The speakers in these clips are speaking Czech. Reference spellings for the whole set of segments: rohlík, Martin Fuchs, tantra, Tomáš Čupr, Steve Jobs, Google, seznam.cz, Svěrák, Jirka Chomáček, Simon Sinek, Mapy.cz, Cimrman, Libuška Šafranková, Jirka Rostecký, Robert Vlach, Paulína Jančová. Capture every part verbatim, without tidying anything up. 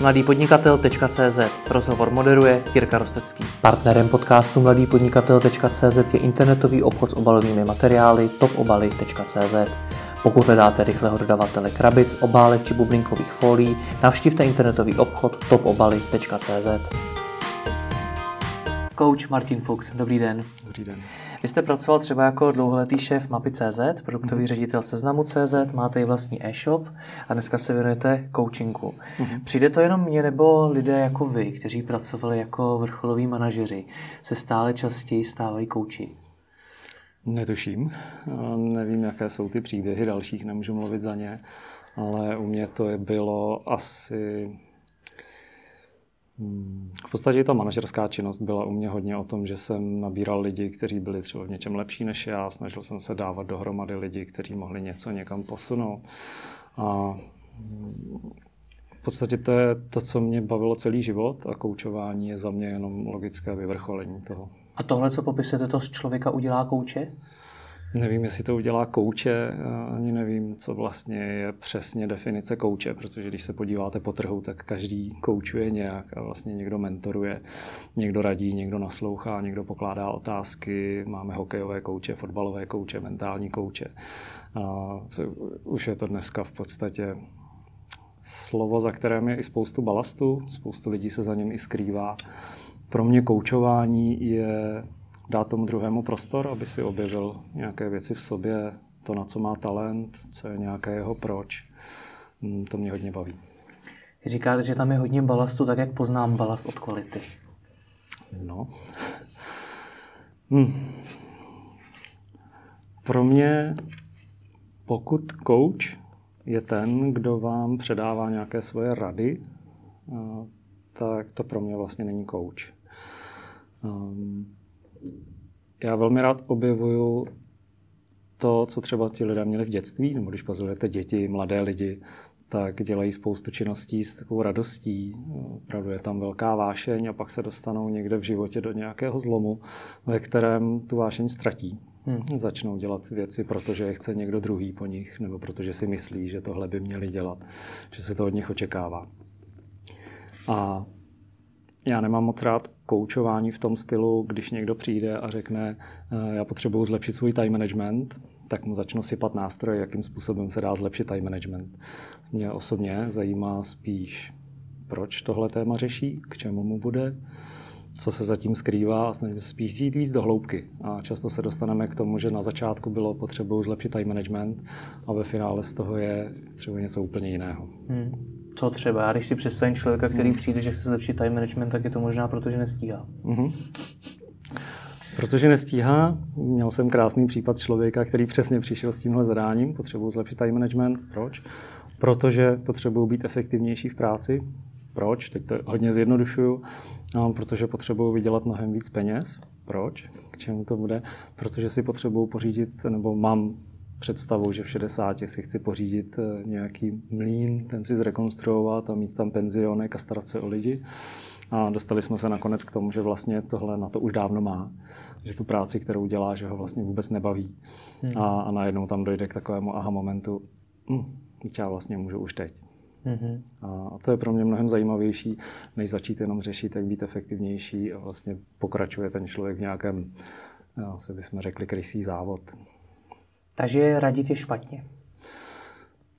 mladý podnikatel tečka cé zet. Rozhovor moderuje Jirka Rostecký. Partnerem podcastu mladý podnikatel tečka cé zet je internetový obchod s obalovými materiály top obaly tečka cé zet. Pokud hledáte rychlého dodavatele krabic, obálek či bublinkových folií, navštivte internetový obchod top obaly tečka cé zet. Coach Martin Fuchs, dobrý den. Dobrý den. Vy jste pracoval třeba jako dlouholetý šéf Mapy tečka cé zet, produktový mm. ředitel seznamu tečka cé zet, máte i vlastní e-shop a dneska se věnujete coachingu. Mm. Přijde to jenom mně, nebo lidé jako vy, kteří pracovali jako vrcholoví manažeři, se stále častěji stávají kouči? Netuším. Nevím, jaké jsou ty příběhy dalších, nemůžu mluvit za ně, ale u mě to bylo asi... V podstatě ta manažerská činnost byla u mě hodně o tom, že jsem nabíral lidi, kteří byli třeba v něčem lepší než já. Snažil jsem se dávat dohromady lidi, kteří mohli něco někam posunout. A v podstatě to je to, co mě bavilo celý život, a koučování je za mě jenom logické vyvrcholení toho. A tohle, co popisujete, to z člověka udělá kouče? Nevím, jestli to udělá kouče, ani nevím, co vlastně je přesně definice kouče, protože když se podíváte po trhu, tak každý koučuje nějak a vlastně někdo mentoruje, někdo radí, někdo naslouchá, někdo pokládá otázky, máme hokejové kouče, fotbalové kouče, mentální kouče. A už je to dneska v podstatě slovo, za kterým je i spoustu balastu, spoustu lidí se za něm i skrývá. Pro mě koučování je... dát tomu druhému prostor, aby si objevil nějaké věci v sobě, to, na co má talent, co je nějaké jeho proč. To mě hodně baví. Říkáte, že tam je hodně balastu, tak jak poznám balast od kvality? No. Hm. Pro mě, pokud coach je ten, kdo vám předává nějaké svoje rady, tak to pro mě vlastně není coach. Já velmi rád objevuju to, co třeba ti lidé měli v dětství, nebo když pozorujete děti, mladé lidi, tak dělají spoustu činností s takovou radostí. Opravdu je tam velká vášeň a pak se dostanou někde v životě do nějakého zlomu, ve kterém tu vášeň ztratí. Hmm. Začnou dělat věci, protože je chce někdo druhý po nich, nebo protože si myslí, že tohle by měli dělat, že se to od nich očekává. A já nemám moc rád koučování v tom stylu, když někdo přijde a řekne, já potřebuji zlepšit svůj time management, tak mu začnu sypat nástroje, jakým způsobem se dá zlepšit time management. Mě osobně zajímá spíš, proč tohle téma řeší, k čemu mu bude, co se zatím skrývá, a snažím se spíš jít víc do hloubky. A často se dostaneme k tomu, že na začátku bylo potřebuji zlepšit time management a ve finále z toho je třeba něco úplně jiného. Hmm. Co třeba? Já když si představím člověka, který přijde, že chce zlepšit time management, tak je to možná, protože nestíhá. Mm-hmm. Protože nestíhá. Měl jsem krásný případ člověka, který přesně přišel s tímhle zadáním. Potřebuji zlepšit time management. Proč? Protože potřebuji být efektivnější v práci. Proč? Teď to hodně zjednodušuju. No, protože potřebuji vydělat mnohem víc peněz. Proč? K čemu to bude? Protože si potřebuji pořídit, nebo mám představu, že v šedesáti si chci pořídit nějaký mlýn, ten si zrekonstruovat a mít tam penzionek a starat se o lidi. A dostali jsme se nakonec k tomu, že vlastně tohle na to už dávno má. Že tu práci, kterou dělá, že ho vlastně vůbec nebaví. Hmm. A, a najednou tam dojde k takovému aha momentu, hm, já vlastně můžu už teď. Hmm. A to je pro mě mnohem zajímavější, než začít jenom řešit, jak být efektivnější, a vlastně pokračuje ten člověk v nějakém, asi bychom řekli, krysí závod. Takže radit je špatně.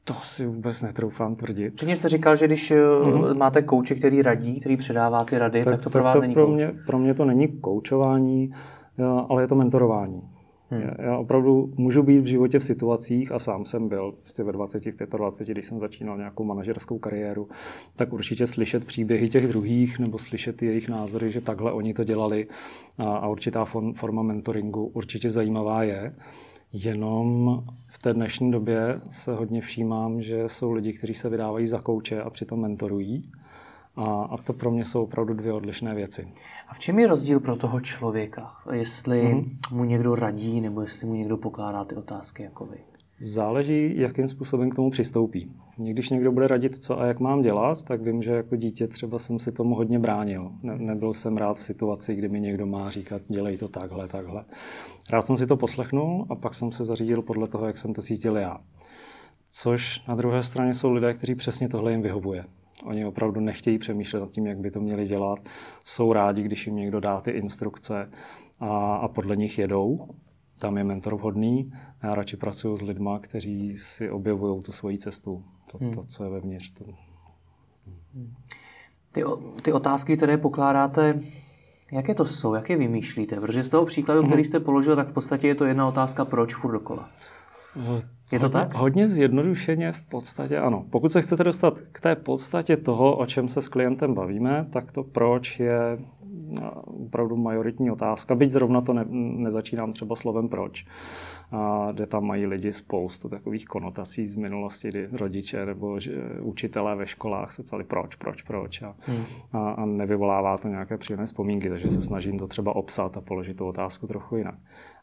To si vůbec netroufám tvrdit. Předtím jste říkal, že když mm-hmm. máte kouče, který radí, který předává ty rady, tak, tak to pro vás to není pro mě, pro mě to není koučování, ale je to mentorování. Hmm. Já opravdu můžu být v životě v situacích, a sám jsem byl prostě ve dvaceti, dvaceti pěti, když jsem začínal nějakou manažerskou kariéru, tak určitě slyšet příběhy těch druhých, nebo slyšet jejich názory, že takhle oni to dělali, a, a určitá forma mentoringu určitě zajímavá je. Jenom v té dnešní době se hodně všímám, že jsou lidi, kteří se vydávají za kouče a přitom mentorují. A, a to pro mě jsou opravdu dvě odlišné věci. A v čem je rozdíl pro toho člověka? Jestli mm-hmm. mu někdo radí, nebo jestli mu někdo pokládá ty otázky jako vy? Záleží, jakým způsobem k tomu přistoupí. Když někdo bude radit, co a jak mám dělat, tak vím, že jako dítě třeba jsem si tomu hodně bránil. Ne, nebyl jsem rád v situaci, kdy mi někdo má říkat, dělej to takhle, takhle. Rád jsem si to poslechnul a pak jsem se zařídil podle toho, jak jsem to cítil já. Což na druhé straně jsou lidé, kteří přesně tohle jim vyhovuje. Oni opravdu nechtějí přemýšlet nad tím, jak by to měli dělat. Jsou rádi, když jim někdo dá ty instrukce a, a podle nich jedou. Tam je mentor vhodný. Já radši pracuju s lidma, kteří si objevují tu svoji cestu, to, hmm. to co je vevnitř. To... Hmm. Ty, ty otázky, které pokládáte, jaké to jsou, jak je vymýšlíte? Protože z toho příkladu, který jste položil, tak v podstatě je to jedna otázka, proč furt dokola. Je to tak? Hodně zjednodušeně v podstatě ano. Pokud se chcete dostat k té podstatě toho, o čem se s klientem bavíme, tak to proč je opravdu majoritní otázka. Byť zrovna to ne, nezačínám třeba slovem proč, a kde tam mají lidi spoustu takových konotací z minulosti, kdy rodiče nebo že učitelé ve školách se ptali proč, proč, proč a, hmm. a, a nevyvolává to nějaké příjemné vzpomínky, takže se snažím to třeba opsat a položit tu otázku trochu jinak.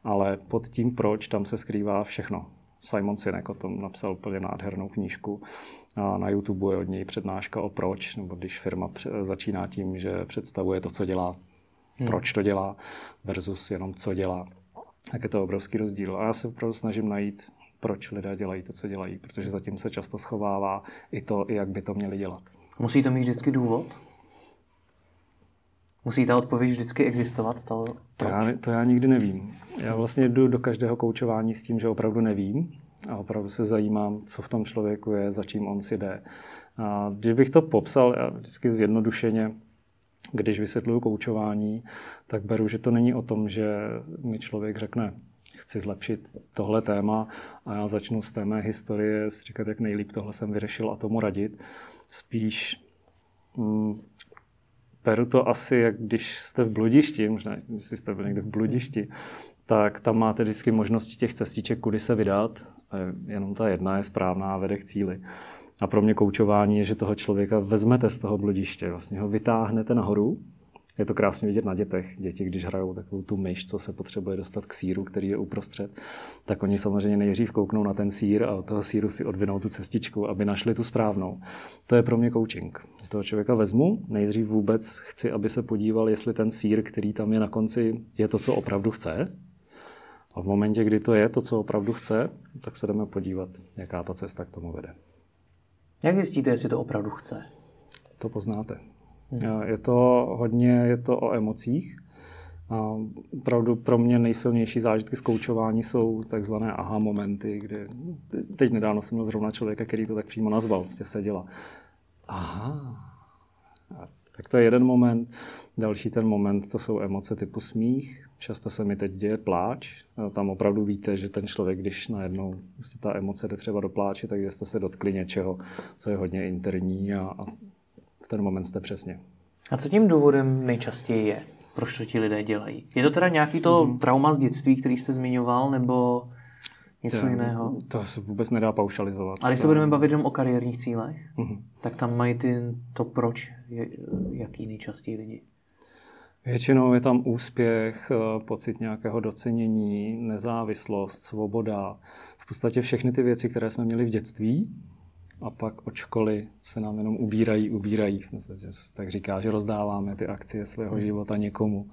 Ale pod tím proč tam se skrývá všechno. Simon Sinek o tom napsal úplně nádhernou knížku. A na YouTube je od něj přednáška o proč, nebo když firma začíná tím, že představuje to, co dělá, hmm. proč to dělá versus jenom co dělá. Tak je to obrovský rozdíl. A já se opravdu snažím najít, proč lidé dělají to, co dělají, protože zatím se často schovává i to, jak by to měli dělat. Musí to mít vždycky důvod? Musí ta odpověď vždycky existovat? To, to, já, to já nikdy nevím. Já vlastně jdu do každého koučování s tím, že opravdu nevím a opravdu se zajímám, co v tom člověku je, za čím on si jde. A když bych to popsal, já vždycky zjednodušeně, když vysvětluju koučování, tak beru, že to není o tom, že mi člověk řekne, chci zlepšit tohle téma a já začnu z té mé historie říkat, jak nejlíp tohle jsem vyřešil a tomu radit. Spíš... Mm, Beru to asi, jak když jste v bludišti, možná když jste byl někde v bludišti, tak tam máte vždycky možnosti těch cestiček, kudy se vydat. Jenom ta jedna je správná a vede k cíli. A pro mě koučování je, že toho člověka vezmete z toho bludiště, vlastně ho vytáhnete nahoru. Je to krásně vidět na dětech. Děti, když hrajou takovou tu myš, co se potřebuje dostat k sýru, který je uprostřed, tak oni samozřejmě nejdřív kouknou na ten sýr a od toho sýru si odvinou tu cestičku, aby našli tu správnou. To je pro mě coaching. Z toho člověka vezmu, nejdřív vůbec chci, aby se podíval, jestli ten sýr, který tam je na konci, je to, co opravdu chce. A v momentě, kdy to je to, co opravdu chce, tak se jdeme podívat, jaká ta cesta k tomu vede. Jak zjistíte, jestli to opravdu chce? To poznáte. Je to hodně, je to o emocích. A opravdu pro mě nejsilnější zážitky z koučování jsou takzvané aha momenty, kdy teď nedávno jsem měl zrovna člověka, který to tak přímo nazval, prostě seděla. Aha. A tak to je jeden moment. Další ten moment, to jsou emoce typu smích. Často se mi teď děje pláč. A tam opravdu víte, že ten člověk, když najednou vlastně ta emoce jde třeba do pláče, tak jste se dotkli něčeho, co je hodně interní a, a v ten moment jste přesně. A co tím důvodem nejčastěji je? Proč to ti lidé dělají? Je to teda nějaký to mm-hmm. trauma z dětství, který jste zmiňoval, nebo něco to, jiného? To se vůbec nedá paušalizovat. Ale když se budeme bavit jenom o kariérních cílech, mm-hmm. tak tam mají ty, to proč, je, jaký nejčastěji lidi? Většinou je tam úspěch, pocit nějakého docenění, nezávislost, svoboda. V podstatě všechny ty věci, které jsme měli v dětství, a pak od školy se nám jenom ubírají, ubírají. Tak říká, že rozdáváme ty akcie svého života někomu.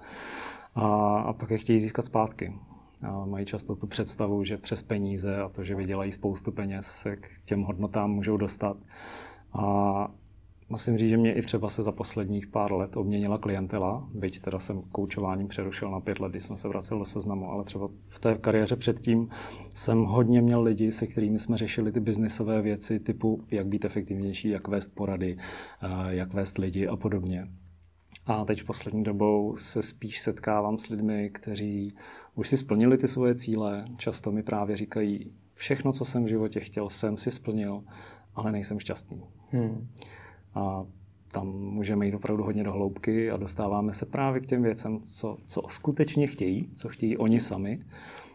A, a pak je chtějí získat zpátky. A mají často tu představu, že přes peníze a to, že vydělají spoustu peněz, se k těm hodnotám můžou dostat. A musím říct, že mě i třeba se za posledních pár let obměnila klientela, byť teda jsem koučováním přerušil na pět let, když jsem se vracel do Seznamu, ale třeba v té kariéře předtím jsem hodně měl lidi, se kterými jsme řešili ty biznisové věci typu jak být efektivnější, jak vést porady, jak vést lidi a podobně. A teď poslední dobou se spíš setkávám s lidmi, kteří už si splnili ty svoje cíle, často mi právě říkají, všechno, co jsem v životě chtěl, jsem si splnil, ale nejsem šťastný. Hmm. A tam můžeme jít opravdu hodně do hloubky a dostáváme se právě k těm věcem, co, co skutečně chtějí, co chtějí oni sami.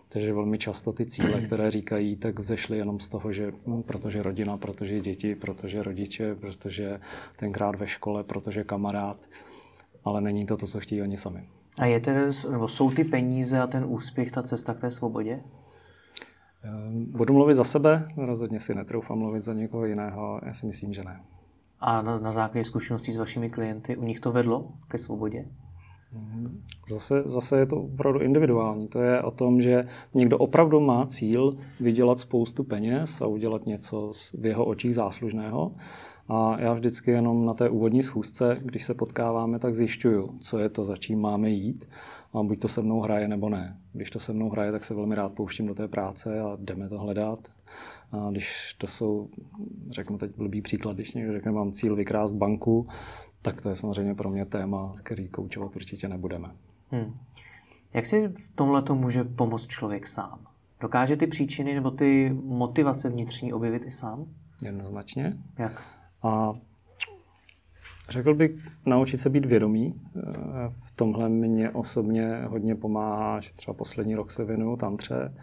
Takže velmi často ty cíle, které říkají, tak vzešly jenom z toho, že no, protože rodina, protože děti, protože rodiče, protože tenkrát ve škole, protože kamarád, ale není to to, co chtějí oni sami. A je tedy, nebo jsou ty peníze a ten úspěch, ta cesta k té svobodě? Budu mluvit za sebe, rozhodně si netroufám mluvit za někoho jiného, já si myslím, že ne. A na, na základě zkušeností s vašimi klienty, u nich to vedlo ke svobodě? Zase, zase je to opravdu individuální. To je o tom, že někdo opravdu má cíl vydělat spoustu peněz a udělat něco v jeho očích záslužného. A já vždycky jenom na té úvodní schůzce, když se potkáváme, tak zjišťuju, co je to, za čím máme jít. A buď to se mnou hraje, nebo ne. Když to se mnou hraje, tak se velmi rád pouštím do té práce a jdeme to hledat. A když to jsou, řeknu teď blbý příklad, když někdo řekne, mám cíl vykrást banku, tak to je samozřejmě pro mě téma, který koučovat určitě nebudeme. Hmm. Jak si v tomhleto může pomoct člověk sám? Dokáže ty příčiny nebo ty motivace vnitřní objevit i sám? Jednoznačně. Jak? A řekl bych, naučit se být vědomý. V tomhle mě osobně hodně pomáhá, že třeba poslední rok se věnuju tantře.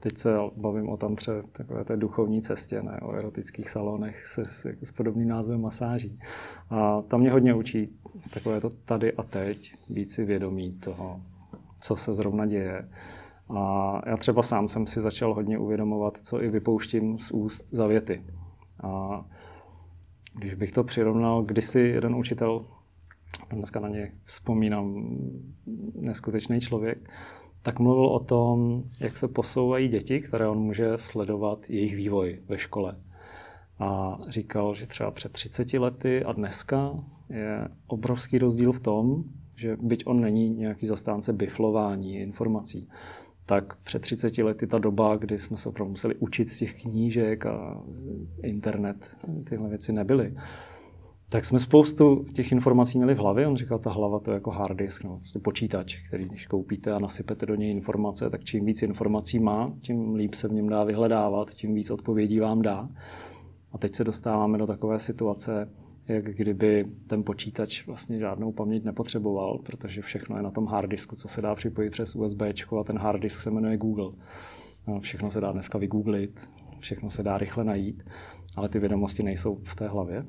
Teď se bavím o tantře, takové té duchovní cestě, ne o erotických salonech se, se, s podobným názvem masáží. A tam mě hodně učí takové to tady a teď, být si vědomý toho, co se zrovna děje. A já třeba sám jsem si začal hodně uvědomovat, co i vypouštím z úst za věty. A když bych to přirovnal, kdysi jeden učitel, dneska na něj vzpomínám, neskutečný člověk, tak mluvil o tom, jak se posouvají děti, které on může sledovat jejich vývoj ve škole. A říkal, že třeba před třiceti lety a dneska je obrovský rozdíl v tom, že byť on není nějaký zastánce biflování informací, tak před třiceti lety ta doba, kdy jsme se opravdu museli učit z těch knížek a internet, tyhle věci nebyly, tak jsme spoustu těch informací měli v hlavě. On říkal, ta hlava to je jako hard disk, no, prostě počítač, který když koupíte a nasypete do něj informace, tak čím víc informací má, tím líp se v něm dá vyhledávat, tím víc odpovědí vám dá. A teď se dostáváme do takové situace, jak kdyby ten počítač vlastně žádnou paměť nepotřeboval, protože všechno je na tom harddisku, co se dá připojit přes U S B čko a ten harddisk se jmenuje Google. Všechno se dá dneska vygooglit, všechno se dá rychle najít, ale ty vědomosti nejsou v té hlavě.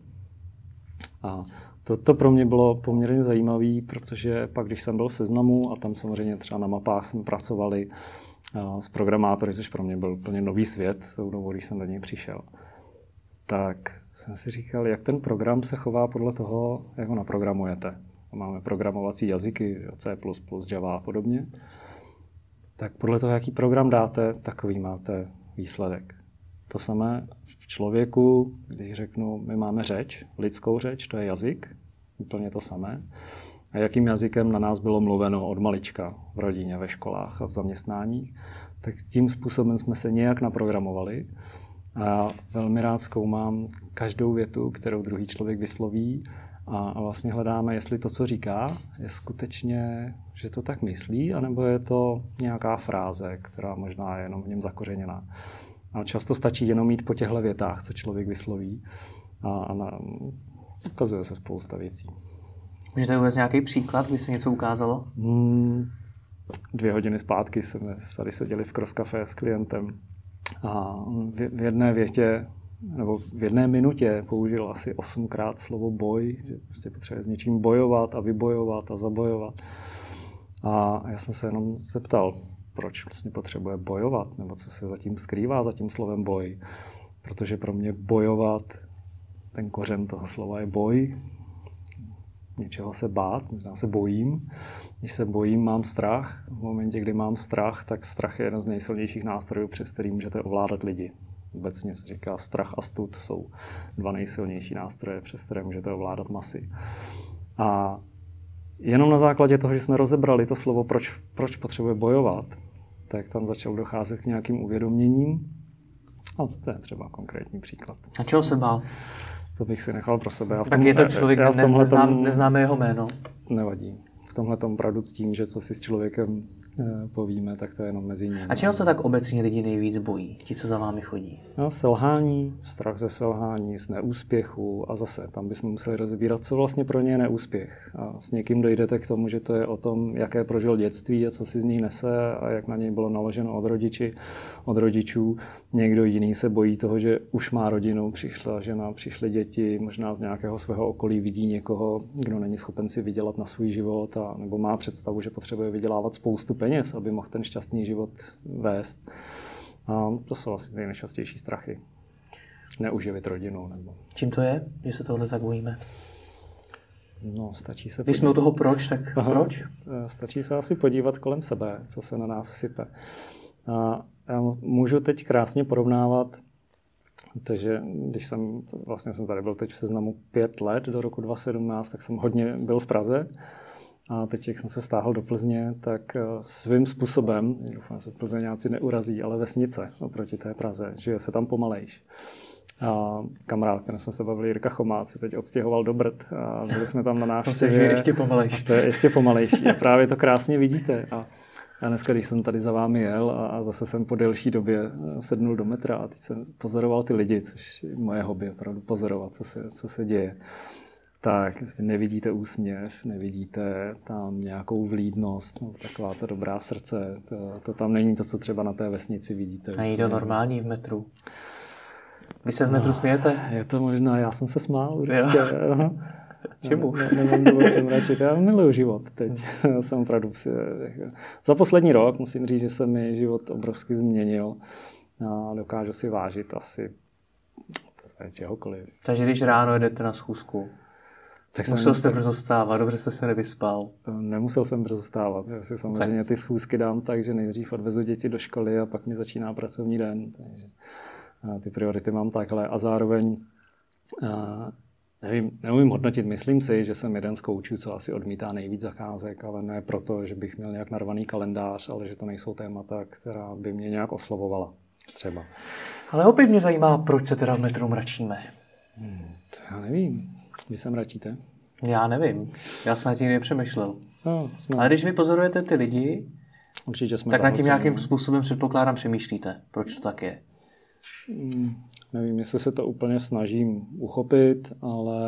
A to, to pro mě bylo poměrně zajímavé, protože pak, když jsem byl v Seznamu a tam samozřejmě třeba na mapách jsme pracovali s programátory, což pro mě byl úplně nový svět, tou dobou, když jsem do něj přišel, tak jsem si říkal, jak ten program se chová podle toho, jak ho naprogramujete. Máme programovací jazyky, C plus plus, Java a podobně. Tak podle toho, jaký program dáte, takový máte výsledek. To samé v člověku, když řeknu, my máme řeč, lidskou řeč, to je jazyk, úplně to samé. A jakým jazykem na nás bylo mluveno od malička v rodině, ve školách a v zaměstnáních, tak tím způsobem jsme se nějak naprogramovali. A velmi rád zkoumám každou větu, kterou druhý člověk vysloví a vlastně hledáme, jestli to, co říká, je skutečně, že to tak myslí, anebo je to nějaká fráze, která možná je jenom v něm zakořeněná. A často stačí jenom mít po těchto větách, co člověk vysloví a, a na, ukazuje se spousta věcí. Můžete uvést nějaký příklad, kdy se něco ukázalo? Hmm, dvě hodiny zpátky jsme tady seděli v Cross Café s klientem. A v jedné větě, nebo v jedné minutě použil asi osmkrát slovo boj, že prostě potřebuje s něčím bojovat a vybojovat a zabojovat. A já jsem se jenom zeptal, proč vlastně potřebuje bojovat, nebo co se zatím skrývá za tím slovem boj. Protože pro mě bojovat, ten kořen toho slova je boj, něčeho se bát, možná se bojím. Když se bojím, mám strach. V momentě, kdy mám strach, tak strach je jeden z nejsilnějších nástrojů, přes který můžete ovládat lidi. Obecně se říká, strach a stud jsou dva nejsilnější nástroje, přes které můžete ovládat masy. A jenom na základě toho, že jsme rozebrali to slovo, proč, proč potřebuje bojovat, tak tam začalo docházet k nějakým uvědoměním. A to je třeba konkrétní příklad. A čeho se bál? To bych si nechal pro sebe. Tom, tak je to člověk, já tom, neznám, neznáme jeho jméno. Nevadí. V tomhle tom pravdu s tím, že co si s člověkem e, povíme, tak to je jenom mezi nimi. A čeho se tak obecně lidi nejvíc bojí? Ti, co za vámi chodí? No, selhání, strach ze selhání, z neúspěchu a zase tam bychom museli rozbírat, co vlastně pro ně je neúspěch. A s někým dojdete k tomu, že to je o tom, jaké prožil dětství a co si z něj nese a jak na něj bylo naloženo od rodiči, od rodičů. Někdo jiný se bojí toho, že už má rodinu, přišla žena, přišly děti, možná z nějakého svého okolí vidí někoho, kdo není schopen si vydělat na svůj život, a, nebo má představu, že potřebuje vydělávat spoustu peněz, aby mohl ten šťastný život vést. A to jsou asi nejnešťastnější strachy. Neuživit rodinu. Nebo... Čím to je, že se tohle tak bojíme? No, stačí se podívat. Když jsme u toho proč, tak proč? Stačí se asi podívat kolem sebe, co se na nás sype. A já můžu teď krásně porovnávat Takže když jsem, vlastně jsem tady byl teď v Seznamu pět let do roku dva tisíce sedmnáct, tak jsem hodně byl v Praze. A teď, jak jsem se stáhl do Plzně, tak svým způsobem, doufám, se Plzeňáci neurazí, ale vesnice oproti té Praze, žije se tam pomalejš. A kamarád, kterým jsme se bavili, Jirka Chomáček, se teď odstěhoval do Brd a byli jsme tam na návštěvě. To je ještě pomalejší. To je ještě pomalejší a právě to krásně vidíte. A A dneska, když jsem tady za vámi jel a zase jsem po delší době sednul do metra a teď jsem pozoroval ty lidi, což je moje hobby, opravdu pozorovat, co se, co se děje. Tak nevidíte úsměv, nevidíte tam nějakou vlídnost, no, taková ta dobrá srdce, to, to tam není to, co třeba na té vesnici vidíte. A je to normální v metru? Vy se v metru no, smějete? Je to možná, já jsem se smál určitě. Čemu? Nemám důvod, jsem radši, já miluju život teď. Já jsem opravdu si, za poslední rok musím říct, že se mi život obrovsky změnil a dokážu si vážit asi čehokoliv. Takže když ráno jedete na schůzku, tak musel jste brzo stávat, dobře jste se nevyspal. Nemusel jsem brzo stávat, já si samozřejmě ty schůzky dám tak, že nejdřív odvezu děti do školy a pak mi začíná pracovní den. Takže ty priority mám takhle a zároveň a Nevím, neumím hodnotit, myslím si, že jsem jeden z koučů, co asi odmítá nejvíc zakázek, ale ne proto, že bych měl nějak narvaný kalendář, ale že to nejsou témata, která by mě nějak oslovovala třeba. Ale opět mě zajímá, proč se teda v metru mračíme. Hmm, já nevím. Vy se mračíte? Já nevím. Já jsem na tím nepřemýšlel. No, jsme... Ale když vy pozorujete ty lidi, určitě jsme tak nad tím nějakým způsobem předpokládám přemýšlíte, proč to tak je. Hmm. Nevím, jestli se to úplně snažím uchopit, ale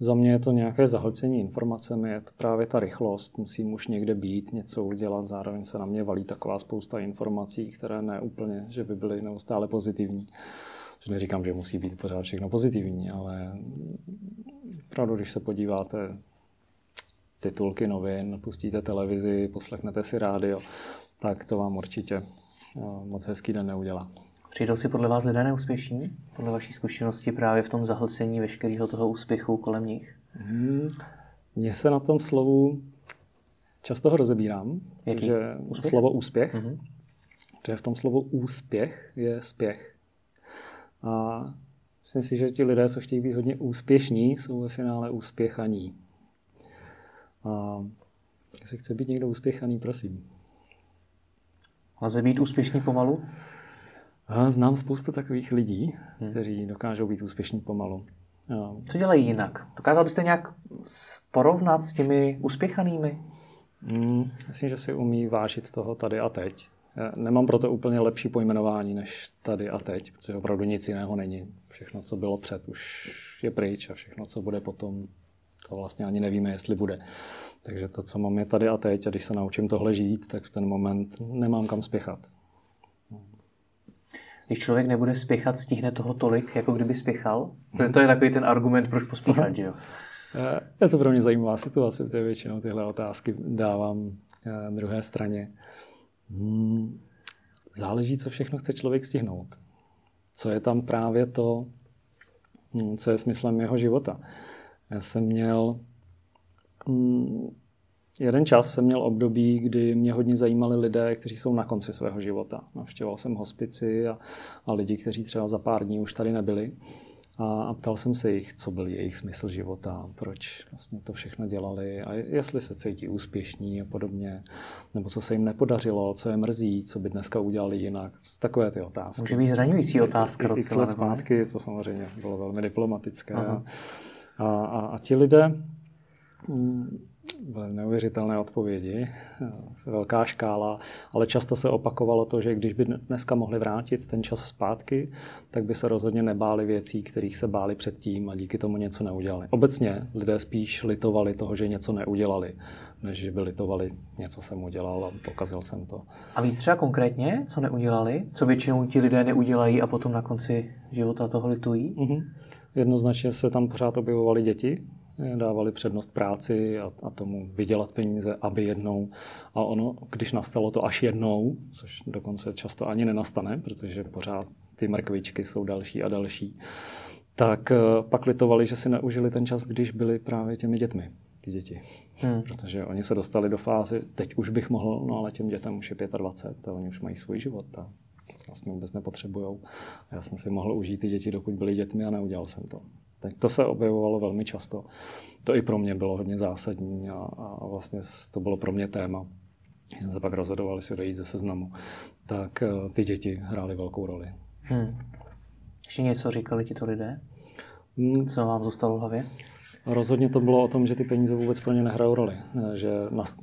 za mě je to nějaké zahlcení informacemi, je to právě ta rychlost, musím už někde být, něco udělat, zároveň se na mě valí taková spousta informací, které ne úplně, že by byly neustále pozitivní. Že neříkám, že musí být pořád všechno pozitivní, ale opravdu, když se podíváte titulky novin, pustíte televizi, poslechnete si rádio, tak to vám určitě moc hezký den neudělá. Přijdou si podle vás lidé neúspěšní? Podle vaší zkušenosti právě v tom zahlcení veškerého toho úspěchu kolem nich? Hmm. Mně se na tom slovu často ho rozebírám. Jaký? Že úspěch? Slovo úspěch. Mm-hmm. Že v tom slovu úspěch je spěch. A myslím si, že ti lidé, co chtějí být hodně úspěšní, jsou ve finále úspěchaní. A jestli chce být někdo úspěchaný, prosím. Lze být úspěšný pomalu? Znám spoustu takových lidí, hmm. kteří dokážou být úspěšní pomalu. Jo. Co dělají jinak? Dokázal byste nějak porovnat s těmi úspěchanými? Hmm, myslím, že si umí vážit toho tady a teď. Já nemám proto úplně lepší pojmenování než tady a teď, protože opravdu nic jiného není. Všechno, co bylo před, už je pryč a všechno, co bude potom, to vlastně ani nevíme, jestli bude. Takže to, co mám, je tady a teď a když se naučím tohle žít, tak v ten moment nemám kam spěchat. Když člověk nebude spěchat, stihne toho tolik, jako kdyby spěchal? Protože to je takový ten argument, proč pospěchat, že jo? Je to pro mě zajímavá situace, protože většinou tyhle otázky dávám druhé straně. Záleží, co všechno chce člověk stihnout. Co je tam právě to, co je smyslem jeho života. Já jsem měl... Jeden čas jsem měl období, kdy mě hodně zajímali lidé, kteří jsou na konci svého života. Navštěvoval jsem hospici a, a lidi, kteří třeba za pár dní už tady nebyli. A, a ptal jsem se jich, co byl jejich smysl života, proč vlastně to všechno dělali a jestli se cítí úspěšní a podobně. Nebo co se jim nepodařilo, co je mrzí, co by dneska udělali jinak. Takové ty otázky. Může být zraňující otázka. I ty zpátky, to samozřejmě bylo velmi diplomatické. A, a, a ti lidé... Mm, byly neuvěřitelné odpovědi, velká škála, ale často se opakovalo to, že když by dneska mohli vrátit ten čas zpátky, tak by se rozhodně nebáli věcí, kterých se báli předtím a díky tomu něco neudělali. Obecně lidé spíš litovali toho, že něco neudělali, než že by litovali, něco jsem udělal a pokazil jsem to. A víte třeba konkrétně, co neudělali? Co většinou ti lidé neudělají a potom na konci života toho litují? Mm-hmm. Jednoznačně se tam pořád objevovaly děti. Dávali přednost práci a, a tomu vydělat peníze, aby jednou. A ono, když nastalo to až jednou, což dokonce často ani nenastane, protože pořád ty mrkvičky jsou další a další, tak pak litovali, že si neužili ten čas, když byli právě těmi dětmi, ty děti. Hmm. Protože oni se dostali do fázy, teď už bych mohl, no ale těm dětem už je dvacet pět a oni už mají svůj život. A vlastně vůbec nepotřebujou. Já jsem si mohl užít ty děti, dokud byly dětmi, a neudělal jsem to. Tak to se objevovalo velmi často. To i pro mě bylo hodně zásadní a, a vlastně to bylo pro mě téma. Když jsem se pak rozhodoval, jestli odejít ze Seznamu, tak ty děti hrály velkou roli. Hmm. Ještě něco říkali ti to lidé? Co vám zůstalo v hlavě? Rozhodně to bylo o tom, že ty peníze vůbec pro ně nehrajou roli. Že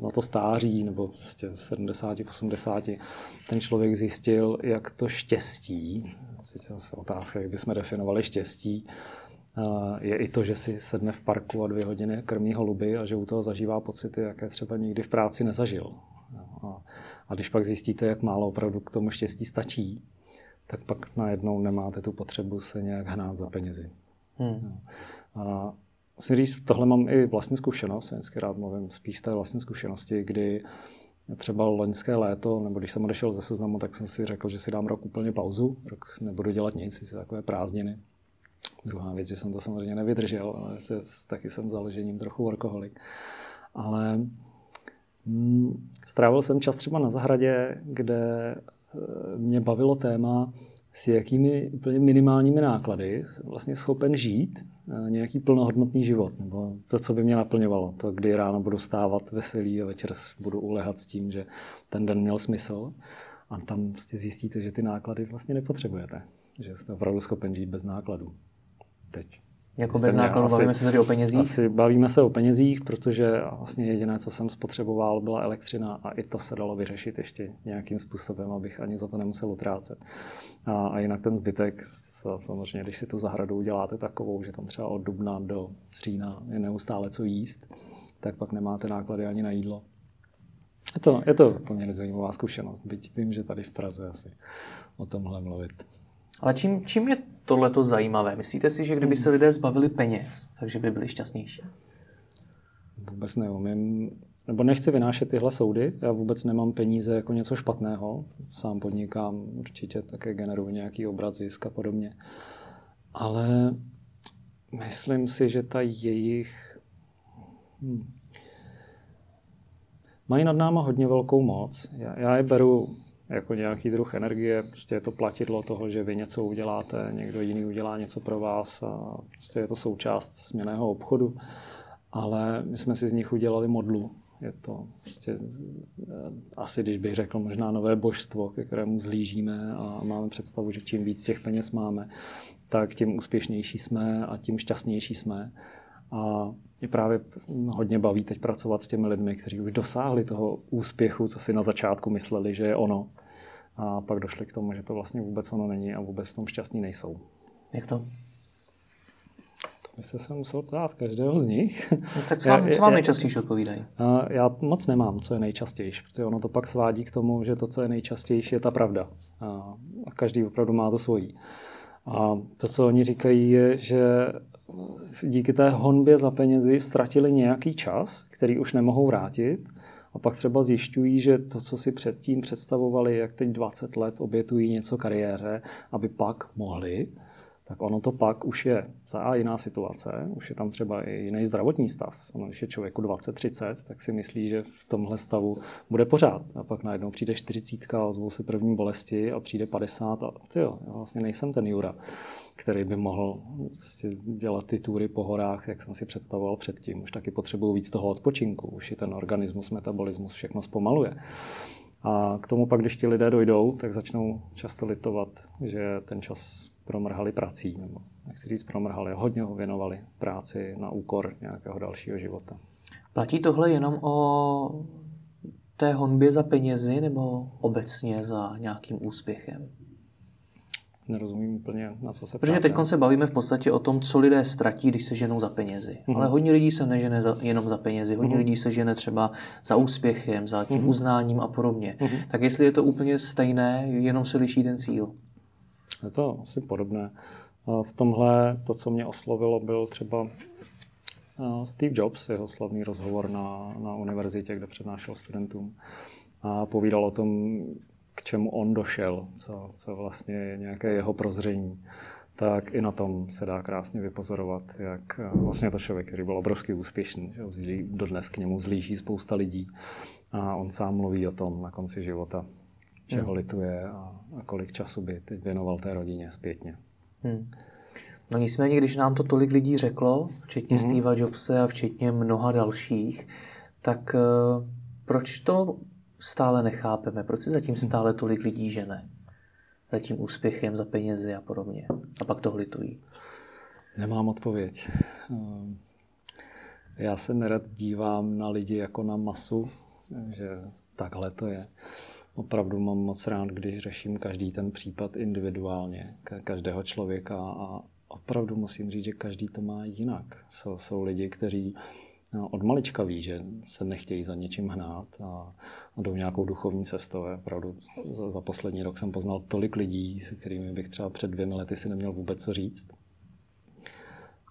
na to stáří, nebo vlastně v sedmdesáti, osmdesáti, ten člověk zjistil, jak to štěstí, sice zase otázka, jak bychom definovali štěstí, je i to, že si sedne v parku a dvě hodiny krmí holuby a že u toho zažívá pocity, jaké třeba nikdy v práci nezažil. A když pak zjistíte, jak málo opravdu k tomu štěstí stačí, tak pak najednou nemáte tu potřebu se nějak hnát za penězi. Hmm. A musím říct, tohle mám i vlastní zkušenost, já vždycky rád mluvím spíš té vlastní zkušenosti, kdy třeba loňské léto, nebo když jsem odešel ze Seznamu, tak jsem si řekl, že si dám rok úplně pauzu, rok nebudu dělat nic, si takové prázdniny. Druhá věc, že jsem to samozřejmě nevydržel, ale taky jsem založením trochu workoholik. Ale mm, strávil jsem čas třeba na zahradě, kde mě bavilo téma, s jakými úplně minimálními náklady jsem vlastně schopen žít nějaký plnohodnotný život, nebo to, co by mě naplňovalo. To, kdy ráno budu stávat veselý a večer budu ulehat s tím, že ten den měl smysl. A tam zjistíte, že ty náklady vlastně nepotřebujete. Že jste opravdu schopen žít bez nákladů. Teď. Jako bez nákladů? Bavíme se tady o penězích? Asi bavíme se o penězích, protože vlastně jediné, co jsem spotřeboval, byla elektřina a i to se dalo vyřešit ještě nějakým způsobem, abych ani za to nemusel utrácet. A, a jinak ten zbytek, samozřejmě, když si tu zahradu uděláte takovou, že tam třeba od dubna do října je neustále co jíst, tak pak nemáte náklady ani na jídlo. Je to, je to poměrně zajímavá zkušenost, byť vím, že tady v Praze asi o tomhle mluvit. Ale čím, čím je tohleto zajímavé? Myslíte si, že kdyby se lidé zbavili peněz, takže by byli šťastnější? Vůbec neumím, nebo nechci vynášet tyhle soudy. Já vůbec nemám peníze jako něco špatného. Sám podnikám, určitě také generuji nějaký obrat, zisk a podobně. Ale myslím si, že ta jejich... Hmm. Mají nad náma hodně velkou moc. Já, já je beru... jako nějaký druh energie, prostě je to platidlo toho, že vy něco uděláte, někdo jiný udělá něco pro vás a prostě je to součást směnného obchodu, ale my jsme si z nich udělali modlu. Je to prostě asi, když bych řekl, možná nové božstvo, ke kterému zhlížíme a máme představu, že čím víc těch peněz máme, tak tím úspěšnější jsme a tím šťastnější jsme. A mě právě hodně baví teď pracovat s těmi lidmi, kteří už dosáhli toho úspěchu, co si na začátku mysleli, že je ono. A pak došli k tomu, že to vlastně vůbec ono není a vůbec v tom šťastní nejsou. Jak to? To byste se musel ptát každého z nich. No tak co vám, co vám nejčastější odpovídají? Já moc nemám, co je nejčastější, protože ono to pak svádí k tomu, že to, co je nejčastější, je ta pravda. A každý opravdu má to svojí. A to, co oni říkají, je, že díky té honbě za penězi ztratili nějaký čas, který už nemohou vrátit, a pak třeba zjišťují, že to, co si předtím představovali, jak teď dvacet let obětují něco kariéře, aby pak mohli, tak ono to pak už je za a jiná situace, už je tam třeba i jiný zdravotní stav. Ono, když je člověku dvacet třicet, tak si myslí, že v tomhle stavu bude pořád. A pak najednou přijde čtyřicet, ozvou se první bolesti a přijde padesát a tyjo, já vlastně nejsem ten Jura, který by mohl vlastně dělat ty túry po horách, jak jsem si představoval předtím. Už taky potřebuju víc toho odpočinku, už i ten organismus, metabolismus, všechno zpomaluje. A k tomu pak, když ti lidé dojdou, tak začnou často litovat, že ten čas promrhali prací, nebo nechci říct promrhali, hodně ho věnovali práci na úkor nějakého dalšího života. Platí tohle jenom o té honbě za penězi, nebo obecně za nějakým úspěchem? Nerozumím úplně, na co se ptáte. Protože teď se bavíme v podstatě o tom, co lidé ztratí, když se ženou za penězi. Mm-hmm. Ale hodně lidí se nežene za, jenom za penězi, hodně mm-hmm. lidí se žene třeba za úspěchem, za tím mm-hmm. uznáním a podobně. Mm-hmm. Tak jestli je to úplně stejné, jenom se liší ten cíl. Je to asi podobné. V tomhle to, co mě oslovilo, byl třeba Steve Jobs, jeho slavný rozhovor na, na univerzitě, kde přednášel studentům a povídal o tom, k čemu on došel, co, co vlastně je nějaké jeho prozření. Tak i na tom se dá krásně vypozorovat, jak vlastně to člověk, který byl obrovsky úspěšný, že dodnes k němu zlíží spousta lidí a on sám mluví o tom na konci života, čeho hmm. lituje a, a kolik času by teď věnoval té rodině zpětně. Hmm. No nicméně, když nám to tolik lidí řeklo, včetně hmm. Steva Jobse a včetně mnoha dalších, tak uh, proč to stále nechápeme? Proč si zatím stále tolik lidí žene? Za tím úspěchem, za penězi a podobně. A pak to litují. Nemám odpověď. Já se nerad dívám na lidi jako na masu, že takhle to je. Opravdu mám moc rád, když řeším každý ten případ individuálně, každého člověka, a opravdu musím říct, že každý to má jinak. Jsou, jsou lidi, kteří od malička ví, že se nechtějí za něčím hnát a jdou nějakou duchovní cestou. Opravdu za, za poslední rok jsem poznal tolik lidí, se kterými bych třeba před dvěmi lety si neměl vůbec co říct.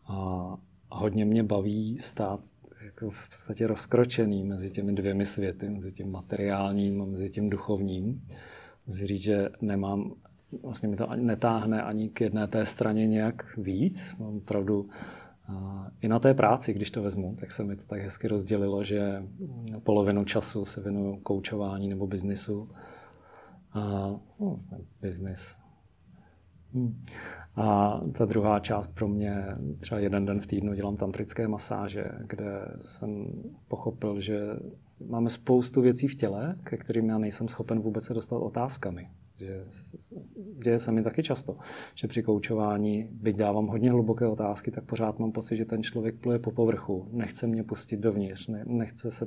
A hodně mě baví stát jako v podstatě rozkročený mezi těmi dvěmi světy, mezi tím materiálním a mezi tím duchovním. Musím říct, že nemám, vlastně mi to netáhne ani k jedné té straně nějak víc. Mám opravdu i na té práci, když to vezmu, tak se mi to tak hezky rozdělilo, že polovinu času se věnuju koučování nebo biznisu. A, no, biznis. Hmm. A ta druhá část pro mě, třeba jeden den v týdnu dělám tantrické masáže, kde jsem pochopil, že máme spoustu věcí v těle, ke kterým já nejsem schopen vůbec se dostat otázkami. Že děje se mi taky často, že při koučování, byť dávám hodně hluboké otázky, tak pořád mám pocit, že ten člověk pluje po povrchu, nechce mě pustit dovnitř, ne, nechce se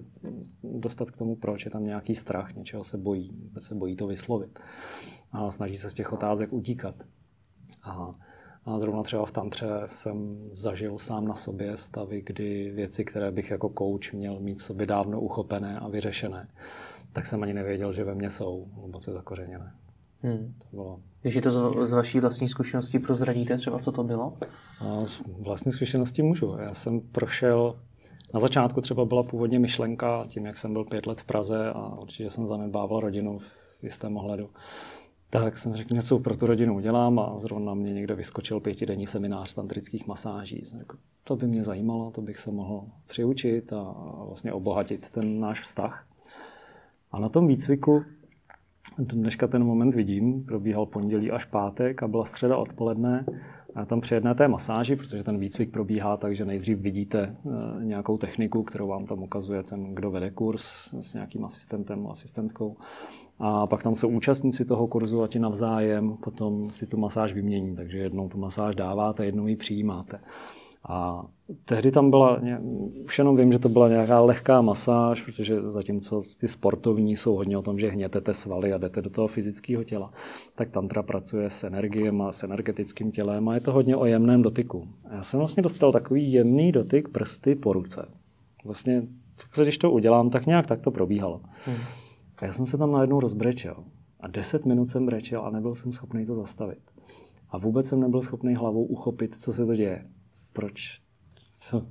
dostat k tomu, proč je tam nějaký strach, něčeho se bojí, vůbec se bojí to vyslovit a snaží se z těch otázek utíkat. Aha. A zrovna třeba v tantře jsem zažil sám na sobě stavy, kdy věci, které bych jako kouč měl mít v sobě dávno uchopené a vyřešené, tak jsem ani nevěděl, že ve mně jsou hluboce zakořeněné. Hmm. To bylo... Když je to z, z vaší vlastní zkušeností prozradíte třeba, co to bylo? A z vlastní zkušeností můžu. Já jsem prošel... Na začátku třeba byla původně myšlenka, tím, jak jsem byl pět let v Praze a určitě jsem zanedbával rodinu v jistém ohledu, tak jsem řekl, něco pro tu rodinu udělám, a zrovna mě někde vyskočil pětidenní seminář tantrických masáží. Jsem řekl, to by mě zajímalo, to bych se mohl přiučit a vlastně obohatit ten náš vztah. A na tom výcviku, dneška ten moment vidím, probíhal pondělí až pátek a byla středa odpoledne a tam při jedné té masáži, protože ten výcvik probíhá tak, že nejdřív vidíte nějakou techniku, kterou vám tam ukazuje ten, kdo vede kurz s nějakým asistentem, asistentkou. A pak tam jsou účastníci toho kurzu a ti navzájem potom si tu masáž vymění. Takže jednou tu masáž dáváte, jednou ji přijímáte. A tehdy tam byla, už jenom vím, že to byla nějaká lehká masáž, protože zatímco ty sportovní jsou hodně o tom, že hnětete svaly a jdete do toho fyzického těla, tak tantra pracuje s energiem a s energetickým tělem a je to hodně o jemném dotyku. A já jsem vlastně dostal takový jemný dotyk prsty po ruce. Vlastně, když to udělám, tak nějak tak to probíhalo. Hmm. A já jsem se tam najednou rozbrečel. A deset minut jsem brečel a nebyl jsem schopný to zastavit. A vůbec jsem nebyl schopný hlavou uchopit, co se to děje. Proč? Co,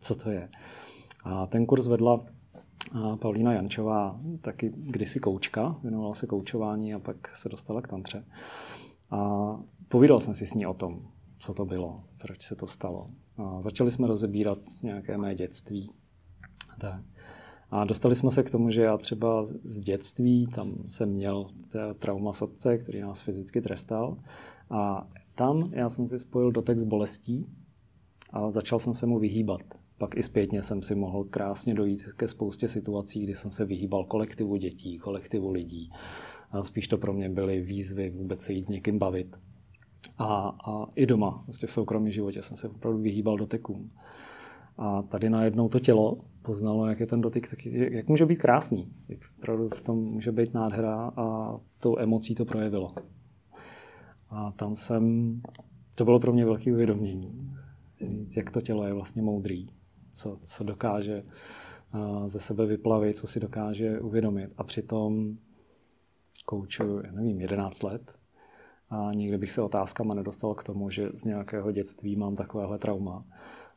co to je? A ten kurz vedla Paulína Jančová, taky kdysi koučka, věnovala se koučování a pak se dostala k tantře. A povídal jsem si s ní o tom, co to bylo, proč se to stalo. A začali jsme rozebírat nějaké mé dětství. Tak. A dostali jsme se k tomu, že já třeba z dětství, tam jsem měl trauma z otce, který nás fyzicky trestal. A tam já jsem si spojil dotek s bolestí a začal jsem se mu vyhýbat. Pak i zpětně jsem si mohl krásně dojít ke spoustě situací, kdy jsem se vyhýbal kolektivu dětí, kolektivu lidí. A spíš to pro mě byly výzvy vůbec se jít s někým bavit. A, a i doma, vlastně v soukromém životě jsem se opravdu vyhýbal dotekům. A tady najednou to tělo poznalo, jak je ten dotyk, tak jak může být krásný. Jak opravdu v tom může být nádhera a tou emocí to projevilo. A tam jsem, to bylo pro mě velké uvědomění, jak to tělo je vlastně moudrý, co, co dokáže ze sebe vyplavit, co si dokáže uvědomit. A přitom koučuju, já nevím, jedenáct let a nikdy bych se otázkama nedostal k tomu, že z nějakého dětství mám takovéhle trauma.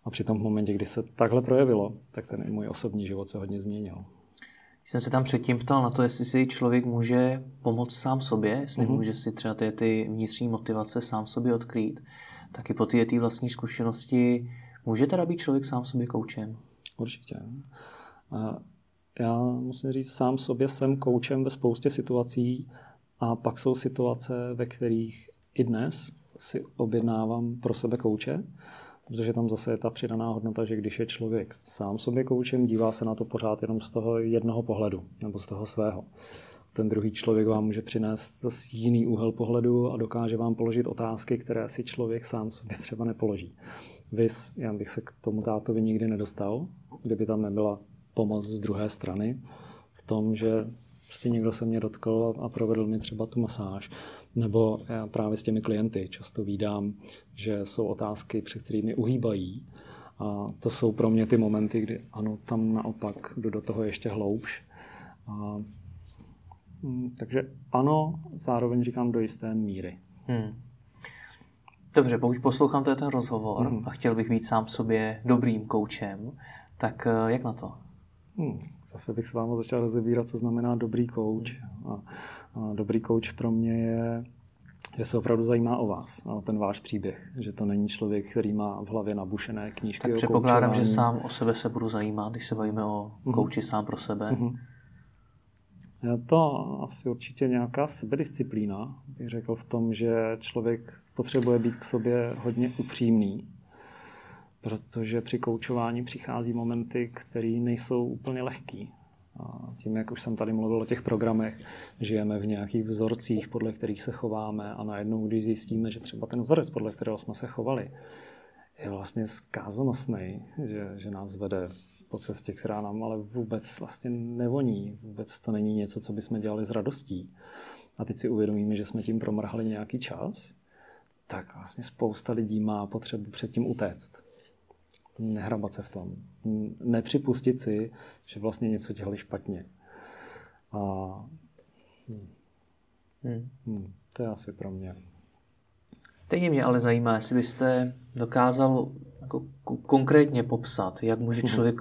A při tom momentě, kdy se takhle projevilo, tak ten můj osobní život se hodně změnil. Když jsem se tam předtím ptal na to, jestli si člověk může pomoct sám sobě, jestli mm-hmm. může si třeba ty, ty vnitřní motivace sám sobě odkrýt, tak i po ty, ty vlastní zkušenosti může teda být člověk sám sobě koučem? Určitě. Já musím říct, sám sobě jsem koučem ve spoustě situací, A pak jsou situace, ve kterých i dnes si objednávám pro sebe kouče, protože tam zase je ta přidaná hodnota, že když je člověk sám sobě koučem, dívá se na to pořád jenom z toho jednoho pohledu, nebo z toho svého. Ten druhý člověk vám může přinést zase jiný úhel pohledu a dokáže vám položit otázky, které si člověk sám sobě třeba nepoloží. Viz, já bych se k tomu tátovi nikdy nedostal, kdyby tam nebyla pomoc z druhé strany, v tom, že prostě někdo se mě dotkl a provedl mi třeba tu masáž. Nebo já právě s těmi klienty často vídám, že jsou otázky, před kterými uhýbají. A to jsou pro mě ty momenty, kdy ano, tam naopak jdu do toho ještě hloubš. A, takže ano, zároveň říkám do jisté míry. Hmm. Dobře, pokud poslouchám to je ten rozhovor hmm. a chtěl bych být sám sobě dobrým koučem, tak jak na to? Hmm. Zase bych s vámi začal rozebírat, co znamená dobrý kouč. A, a dobrý kouč pro mě je, že se opravdu zajímá o vás a ten váš příběh. Že to není člověk, který má v hlavě nabušené knížky tak o koučování. Předpokládám, že sám o sebe se budu zajímat, když se bavíme o kouči hmm. sám pro sebe. Hmm. Je to asi určitě nějaká sebedisciplína, bych řekl, v tom, že člověk potřebuje být k sobě hodně upřímný. Protože při koučování přichází momenty, které nejsou úplně lehký. A tím, jak už jsem tady mluvil o těch programech, žijeme v nějakých vzorcích, podle kterých se chováme a najednou, když zjistíme, že třeba ten vzorec, podle kterého jsme se chovali, je vlastně zkázonosný, že, že nás vede po cestě, která nám ale vůbec vlastně nevoní. Vůbec to není něco, co bychom dělali s radostí. A teď si uvědomíme, že jsme tím promrhali nějaký čas, tak vlastně spousta lidí má potřebu předtím utéct. Nehrabat se v tom. Nepřipustit si, že vlastně něco dělali špatně. A... Hmm. Hmm. Hmm. To je asi pro mě. Teď mě ale zajímá, jestli byste dokázal jako konkrétně popsat, jak může člověk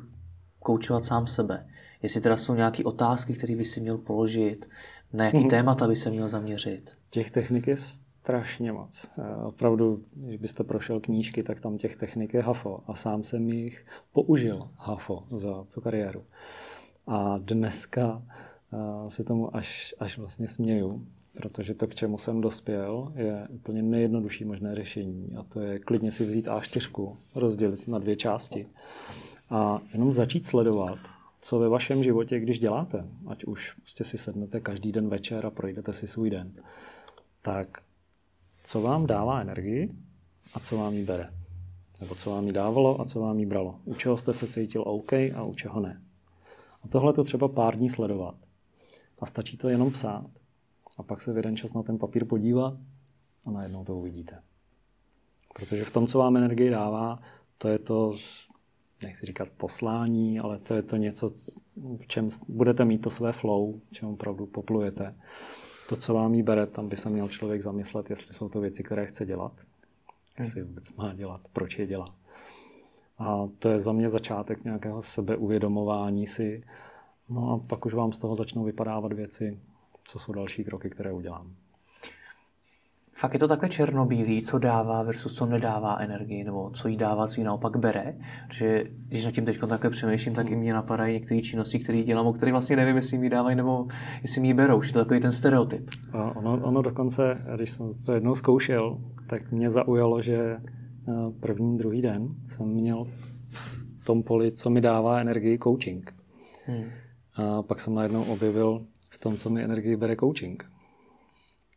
koučovat sám sebe. Jestli teda jsou nějaké otázky, které by si měl položit, na jaký hmm. témata by se měl zaměřit. Těch technik je strašně moc. Opravdu, když byste prošel knížky, tak tam těch technik je hafo. A sám jsem jich použil hafo za tu kariéru. A dneska se tomu až, až vlastně směju, protože to, k čemu jsem dospěl, je úplně nejjednodušší možné řešení. A to je klidně si vzít á čtyři, rozdělit na dvě části. A jenom začít sledovat, co ve vašem životě, když děláte, ať už prostě si sednete každý den večer a projdete si svůj den, tak co vám dává energii a co vám ji bere. Nebo co vám ji dávalo a co vám ji bralo. U čeho jste se cítil OK a u čeho ne. A tohle to třeba pár dní sledovat. A stačí to jenom psát. A pak se v jeden čas na ten papír podívat a najednou to uvidíte. Protože v tom, co vám energii dává, to je to, nechci říkat poslání, ale to je to něco, v čem budete mít to své flow, v čem opravdu poplujete. To, co vám jí bere, tam by se měl člověk zamyslet, jestli jsou to věci, které chce dělat. Jestli vůbec má dělat, proč je dělá. A to je za mě začátek nějakého sebeuvědomování si. No a pak už vám z toho začnou vypadávat věci, co jsou další kroky, které udělám. Fakt je to takhle černobílý, co dává versus co nedává energii, nebo co jí dává, co jí naopak bere. Protože když nad tím teď takhle přemýšlím, tak i mě napadají některé činnosti, které dělám, o kterých vlastně nevím, jestli mi dávají nebo jestli mi ji berou. Už je to takový ten stereotyp. A ono, ono dokonce, když jsem to jednou zkoušel, tak mě zaujalo, že první, druhý den jsem měl v tom poli, co mi dává energii, coaching. Hmm. A pak jsem najednou objevil v tom, co mi energii bere, coaching.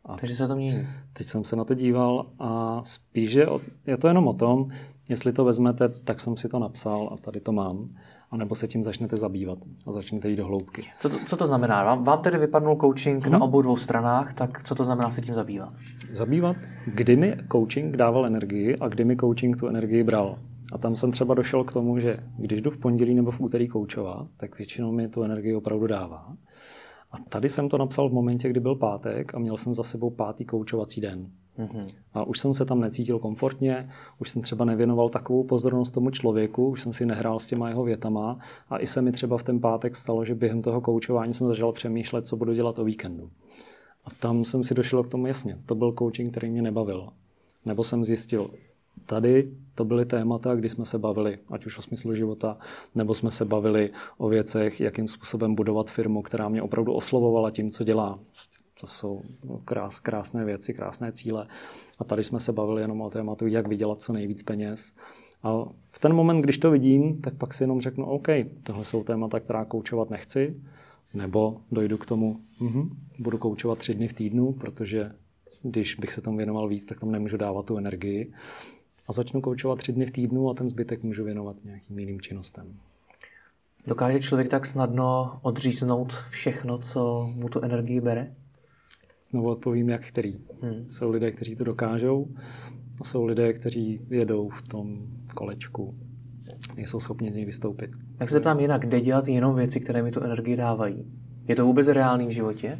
A takže se to mění. Teď jsem se na to díval a spíše je to jenom o tom, jestli to vezmete, tak jsem si to napsal a tady to mám, anebo se tím začnete zabývat a začnete jít do hloubky. Co to, co to znamená? Vám, vám tedy vypadnul coaching hmm. na obou dvou stranách, tak co to znamená se tím zabývat? Zabývat, kdy mi coaching dával energii a kdy mi coaching tu energii bral. A tam jsem třeba došel k tomu, že když jdu v pondělí nebo v úterý koučovat, tak většinou mi tu energii opravdu dává. A tady jsem to napsal v momentě, kdy byl pátek a měl jsem za sebou pátý koučovací den. Mm-hmm. A už jsem se tam necítil komfortně, už jsem třeba nevěnoval takovou pozornost tomu člověku, už jsem si nehrál s těma jeho větama a i se mi třeba v ten pátek stalo, že během toho koučování jsem začal přemýšlet, co budu dělat o víkendu. A tam jsem si došel k tomu, jasně, to byl coaching, který mě nebavil. Nebo jsem zjistil, tady to byly témata, kdy jsme se bavili, ať už o smyslu života, nebo jsme se bavili o věcech, jakým způsobem budovat firmu, která mě opravdu oslovovala tím, co dělá. To To jsou krás, krásné věci, krásné cíle. A tady jsme se bavili jenom o tématu, jak vydělat co nejvíc peněz. A v ten moment, když to vidím, tak pak si jenom řeknu, OK, tohle jsou témata, která koučovat nechci, nebo dojdu k tomu, uh-huh, budu koučovat tři dny v týdnu, protože když bych se tomu věnoval víc, tak tam nemůžu dávat tu energii. A začnu koučovat tři dny v týdnu a ten zbytek můžu věnovat nějakým jiným činnostem. Dokáže člověk tak snadno odříznout všechno, co mu tu energii bere? Znovu odpovím, jak který. Hmm. Jsou lidé, kteří to dokážou, a jsou lidé, kteří jedou v tom kolečku. Nejsou schopni z něj vystoupit. Tak se ptám jinak, kde dělat jenom věci, které mi tu energii dávají? Je to vůbec reálný v životě?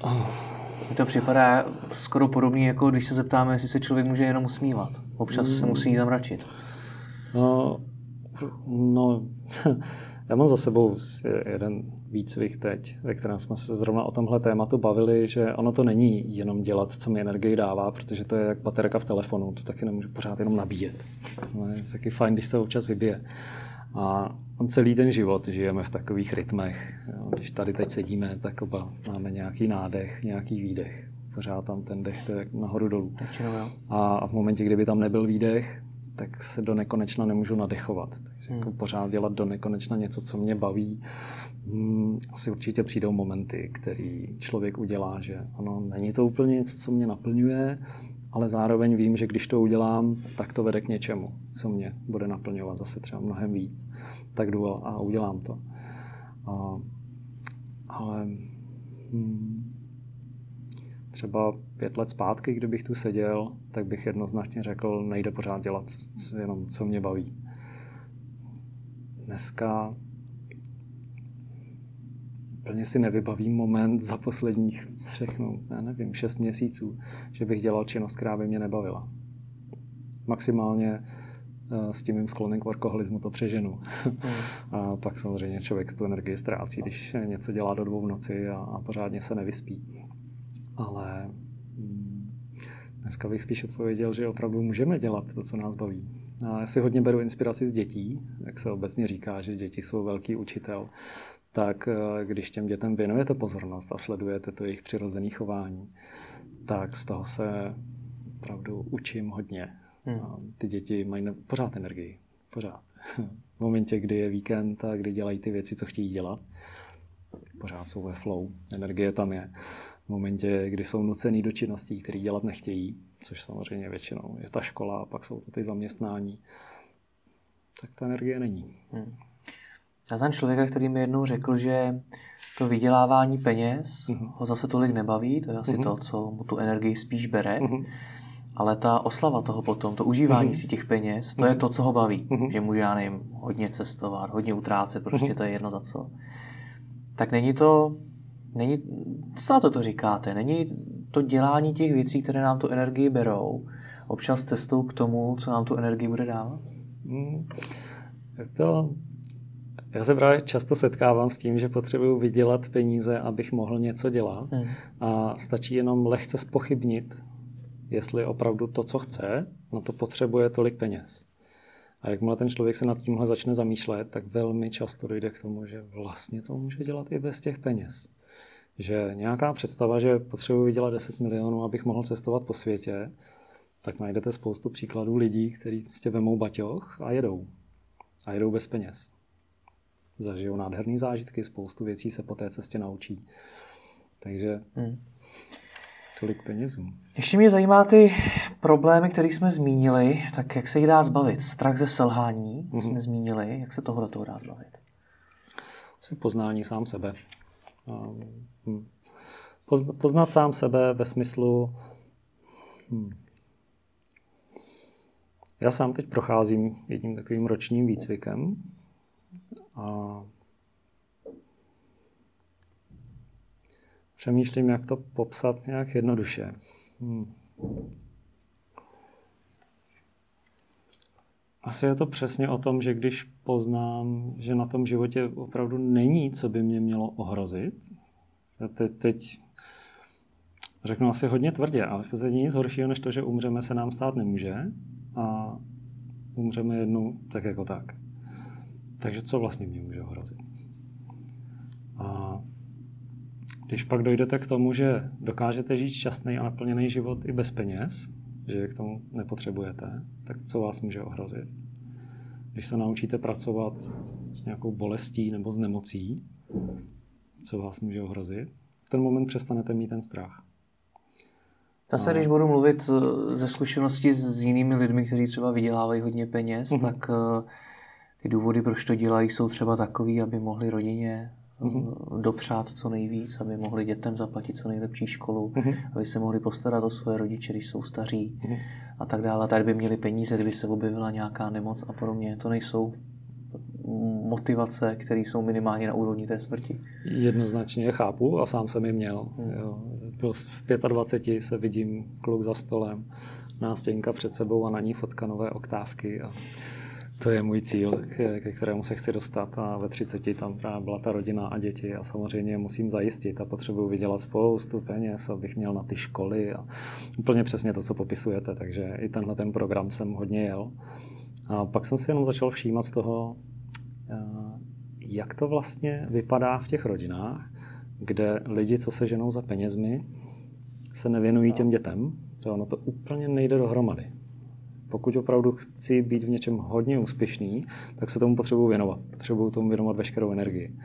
Oh. Mně to připadá skoro podobně, jako když se zeptáme, jestli se člověk může jenom usmívat. Občas mm. se musí zamračit. No, no, já mám za sebou jeden výcvik teď, ve kterém jsme se zrovna o tomhle tématu bavili, že ono to není jenom dělat, co mi energii dává, protože to je jak baterka v telefonu, to taky nemůžu pořád jenom nabíjet. No, je taky fajn, když se občas vybije. A celý ten život žijeme v takových rytmech. Když tady teď sedíme, tak oba máme nějaký nádech, nějaký výdech. Pořád tam ten dech je nahoru dolů. A v momentě, kdyby tam nebyl výdech, tak se do nekonečna nemůžu nadechovat. Takže jako pořád dělat do nekonečna něco, co mě baví. Asi určitě přijdou momenty, který člověk udělá, že ano, není to úplně něco, co mě naplňuje, ale zároveň vím, že když to udělám, tak to vede k něčemu, co mě bude naplňovat zase třeba mnohem víc. Tak jdu a udělám to. A, ale hmm, třeba pět let zpátky, kdybych tu seděl, tak bych jednoznačně řekl, nejde pořád dělat jenom, co mě baví. Dneska úplně si nevybavím moment za posledních třech, no, já nevím, šest měsíců, že bych dělal činnost, která by mě nebavila. Maximálně s tím mým sklonem k workoholismu to přeženu. A pak samozřejmě člověk tu energii ztrácí, když něco dělá do dvou v noci a, a pořádně se nevyspí. Ale mm, dneska bych spíš odpověděl, že opravdu můžeme dělat to, co nás baví. A já si hodně beru inspiraci z dětí, jak se obecně říká, že děti jsou velký učitel. Tak když těm dětem věnujete pozornost a sledujete to jejich přirozené chování, tak z toho se opravdu učím hodně. Hmm. Ty děti mají ne- pořád energii, pořád. V momentě, kdy je víkend a kdy dělají ty věci, co chtějí dělat, pořád jsou ve flow, energie tam je. V momentě, kdy jsou nucený do činností, které dělat nechtějí, což samozřejmě většinou je ta škola a pak jsou to ty zaměstnání, tak ta energie není. Hmm. Já znám člověka, který mi jednou řekl, že to vydělávání peněz uh-huh. ho zase tolik nebaví, to je asi uh-huh. to, co mu tu energii spíš bere, uh-huh. ale ta oslava toho potom, to užívání uh-huh. si těch peněz, to uh-huh. je to, co ho baví, uh-huh. že může, já nevím, hodně cestovat, hodně utrácet, prostě uh-huh. to je jedno za co. Tak není to, není, co na to to říkáte, není to dělání těch věcí, které nám tu energii berou, občas cestou k tomu, co nám tu energii bude dávat? Hmm. To... Já se právě často setkávám s tím, že potřebuju vydělat peníze, abych mohl něco dělat. Hmm. A stačí jenom lehce zpochybnit, jestli opravdu to, co chce, na to potřebuje tolik peněz. A jakmile ten člověk se nad tímhle začne zamýšlet, tak velmi často dojde k tomu, že vlastně to může dělat i bez těch peněz. Že nějaká představa, že potřebuji vydělat deset milionů, abych mohl cestovat po světě, tak najdete spoustu příkladů lidí, kteří prostě vemou baťoch a jedou. A jedou bez peněz. Zažijou nádherné zážitky, spoustu věcí se po té cestě naučí. Takže hmm. tolik penězů. Ještě mě zajímá ty problémy, které jsme zmínili, tak jak se jich dá zbavit? Strach ze selhání mm-hmm. jsme zmínili, jak se toho do toho dá zbavit? Poznání sám sebe. Poznat sám sebe ve smyslu... Hmm. Já sám teď procházím jedním takovým ročním výcvikem, a přemýšlím, jak to popsat nějak jednoduše. Hmm. Asi je to přesně o tom, že když poznám, že na tom životě opravdu není, co by mě mělo ohrozit. Já te- teď řeknu asi hodně tvrdě, ale v podstatě nic horšího, než to, že umřeme, se nám stát nemůže a umřeme jednou tak jako tak. Takže co vlastně mě může ohrozit? A Když pak dojdete k tomu, že dokážete žít šťastný a naplněný život i bez peněz, že k tomu nepotřebujete, tak co vás může ohrozit? Když se naučíte pracovat s nějakou bolestí nebo s nemocí, co vás může ohrozit? V ten moment přestanete mít ten strach. Já se, když budu mluvit ze zkušeností s jinými lidmi, kteří třeba vydělávají hodně peněz, mm-hmm. tak ty důvody, proč to dělají, jsou třeba takový, aby mohli rodině mm-hmm. dopřát co nejvíc, aby mohli dětem zaplatit co nejlepší školu, mm-hmm. aby se mohli postarat o svoje rodiče, když jsou staří mm-hmm. a tak dále. Tady by měli peníze, kdyby se objevila nějaká nemoc a podobně. To nejsou motivace, které jsou minimálně na úrovni té smrti. Jednoznačně chápu a sám jsem je měl. Mm. Jo. V dvacet pět se vidím kluk za stolem, nástěnka před sebou a na ní fotka nové oktávky. A to je můj cíl, ke kterému se chci dostat. A ve třiceti tam právě byla ta rodina a děti a samozřejmě musím zajistit a potřebuji vydělat spoustu peněz, abych měl na ty školy a úplně přesně to, co popisujete. Takže i tenhle ten program jsem hodně jel. A pak jsem si jenom začal všímat toho, jak to vlastně vypadá v těch rodinách, kde lidi, co se ženou za penězmi, se nevěnují těm dětem. To ono to úplně nejde dohromady. Pokud opravdu chci být v něčem hodně úspěšný, tak se tomu potřebuji věnovat. Potřebuji tomu věnovat veškerou energii.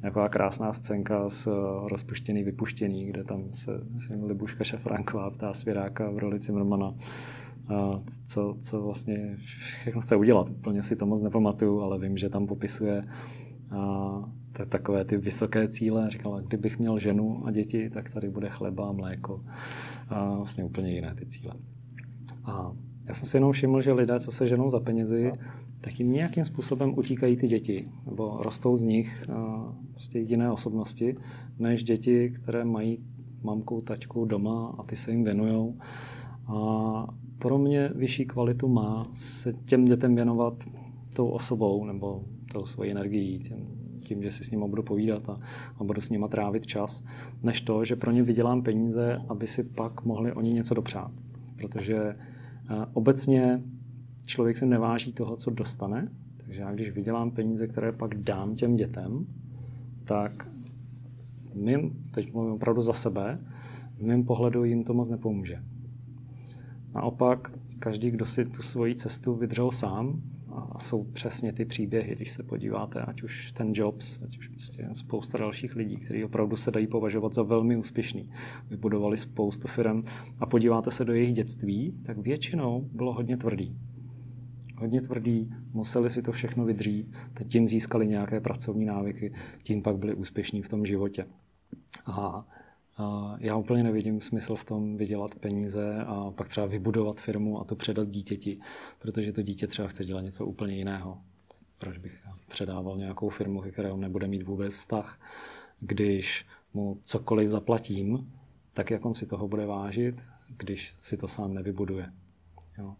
Taková krásná scénka z Rozpuštěný, vypuštěný, kde tam se Libuška Šafranková ptá Svěráka v roli Cimrmana, co, co vlastně všechno chce udělat. Plně si to moc nepamatuju, ale vím, že tam popisuje a takové ty vysoké cíle. Říkala, kdybych měl ženu a děti, tak tady bude chleba a mléko. A vlastně úplně jiné ty cíle. A já jsem si jenom všiml, že lidé, co se ženou za penězi, tak jim nějakým způsobem utíkají ty děti, nebo rostou z nich prostě jiné osobnosti, než děti, které mají mamku, taťku doma a ty se jim věnujou. A pro mě vyšší kvalitu má se těm dětem věnovat tou osobou nebo tou svojí energií, tím, tím že si s nima budu povídat a, a budu s nima trávit čas, než to, že pro ně vydělám peníze, aby si pak mohli oni něco dopřát. Protože obecně člověk se neváží toho, co dostane, takže já když vydělám peníze, které pak dám těm dětem, tak mým, teď mluvím opravdu za sebe, v mým pohledu jim to moc nepomůže. Naopak, každý, kdo si tu svoji cestu vydřel sám, a jsou přesně ty příběhy, když se podíváte, ať už ten Jobs, ať už prostě spousta dalších lidí, kteří opravdu se dají považovat za velmi úspěšný. Vybudovali spoustu firem a podíváte se do jejich dětství, tak většinou bylo hodně tvrdý. Hodně tvrdý, museli si to všechno vydřít, tím získali nějaké pracovní návyky, tím pak byli úspěšní v tom životě. A já úplně nevidím smysl v tom vydělat peníze a pak třeba vybudovat firmu a to předat dítěti, protože to dítě třeba chce dělat něco úplně jiného. Proč bych předával nějakou firmu, ke které on nebude mít vůbec vztah, když mu cokoliv zaplatím, tak jak on si toho bude vážit, když si to sám nevybuduje. Jo.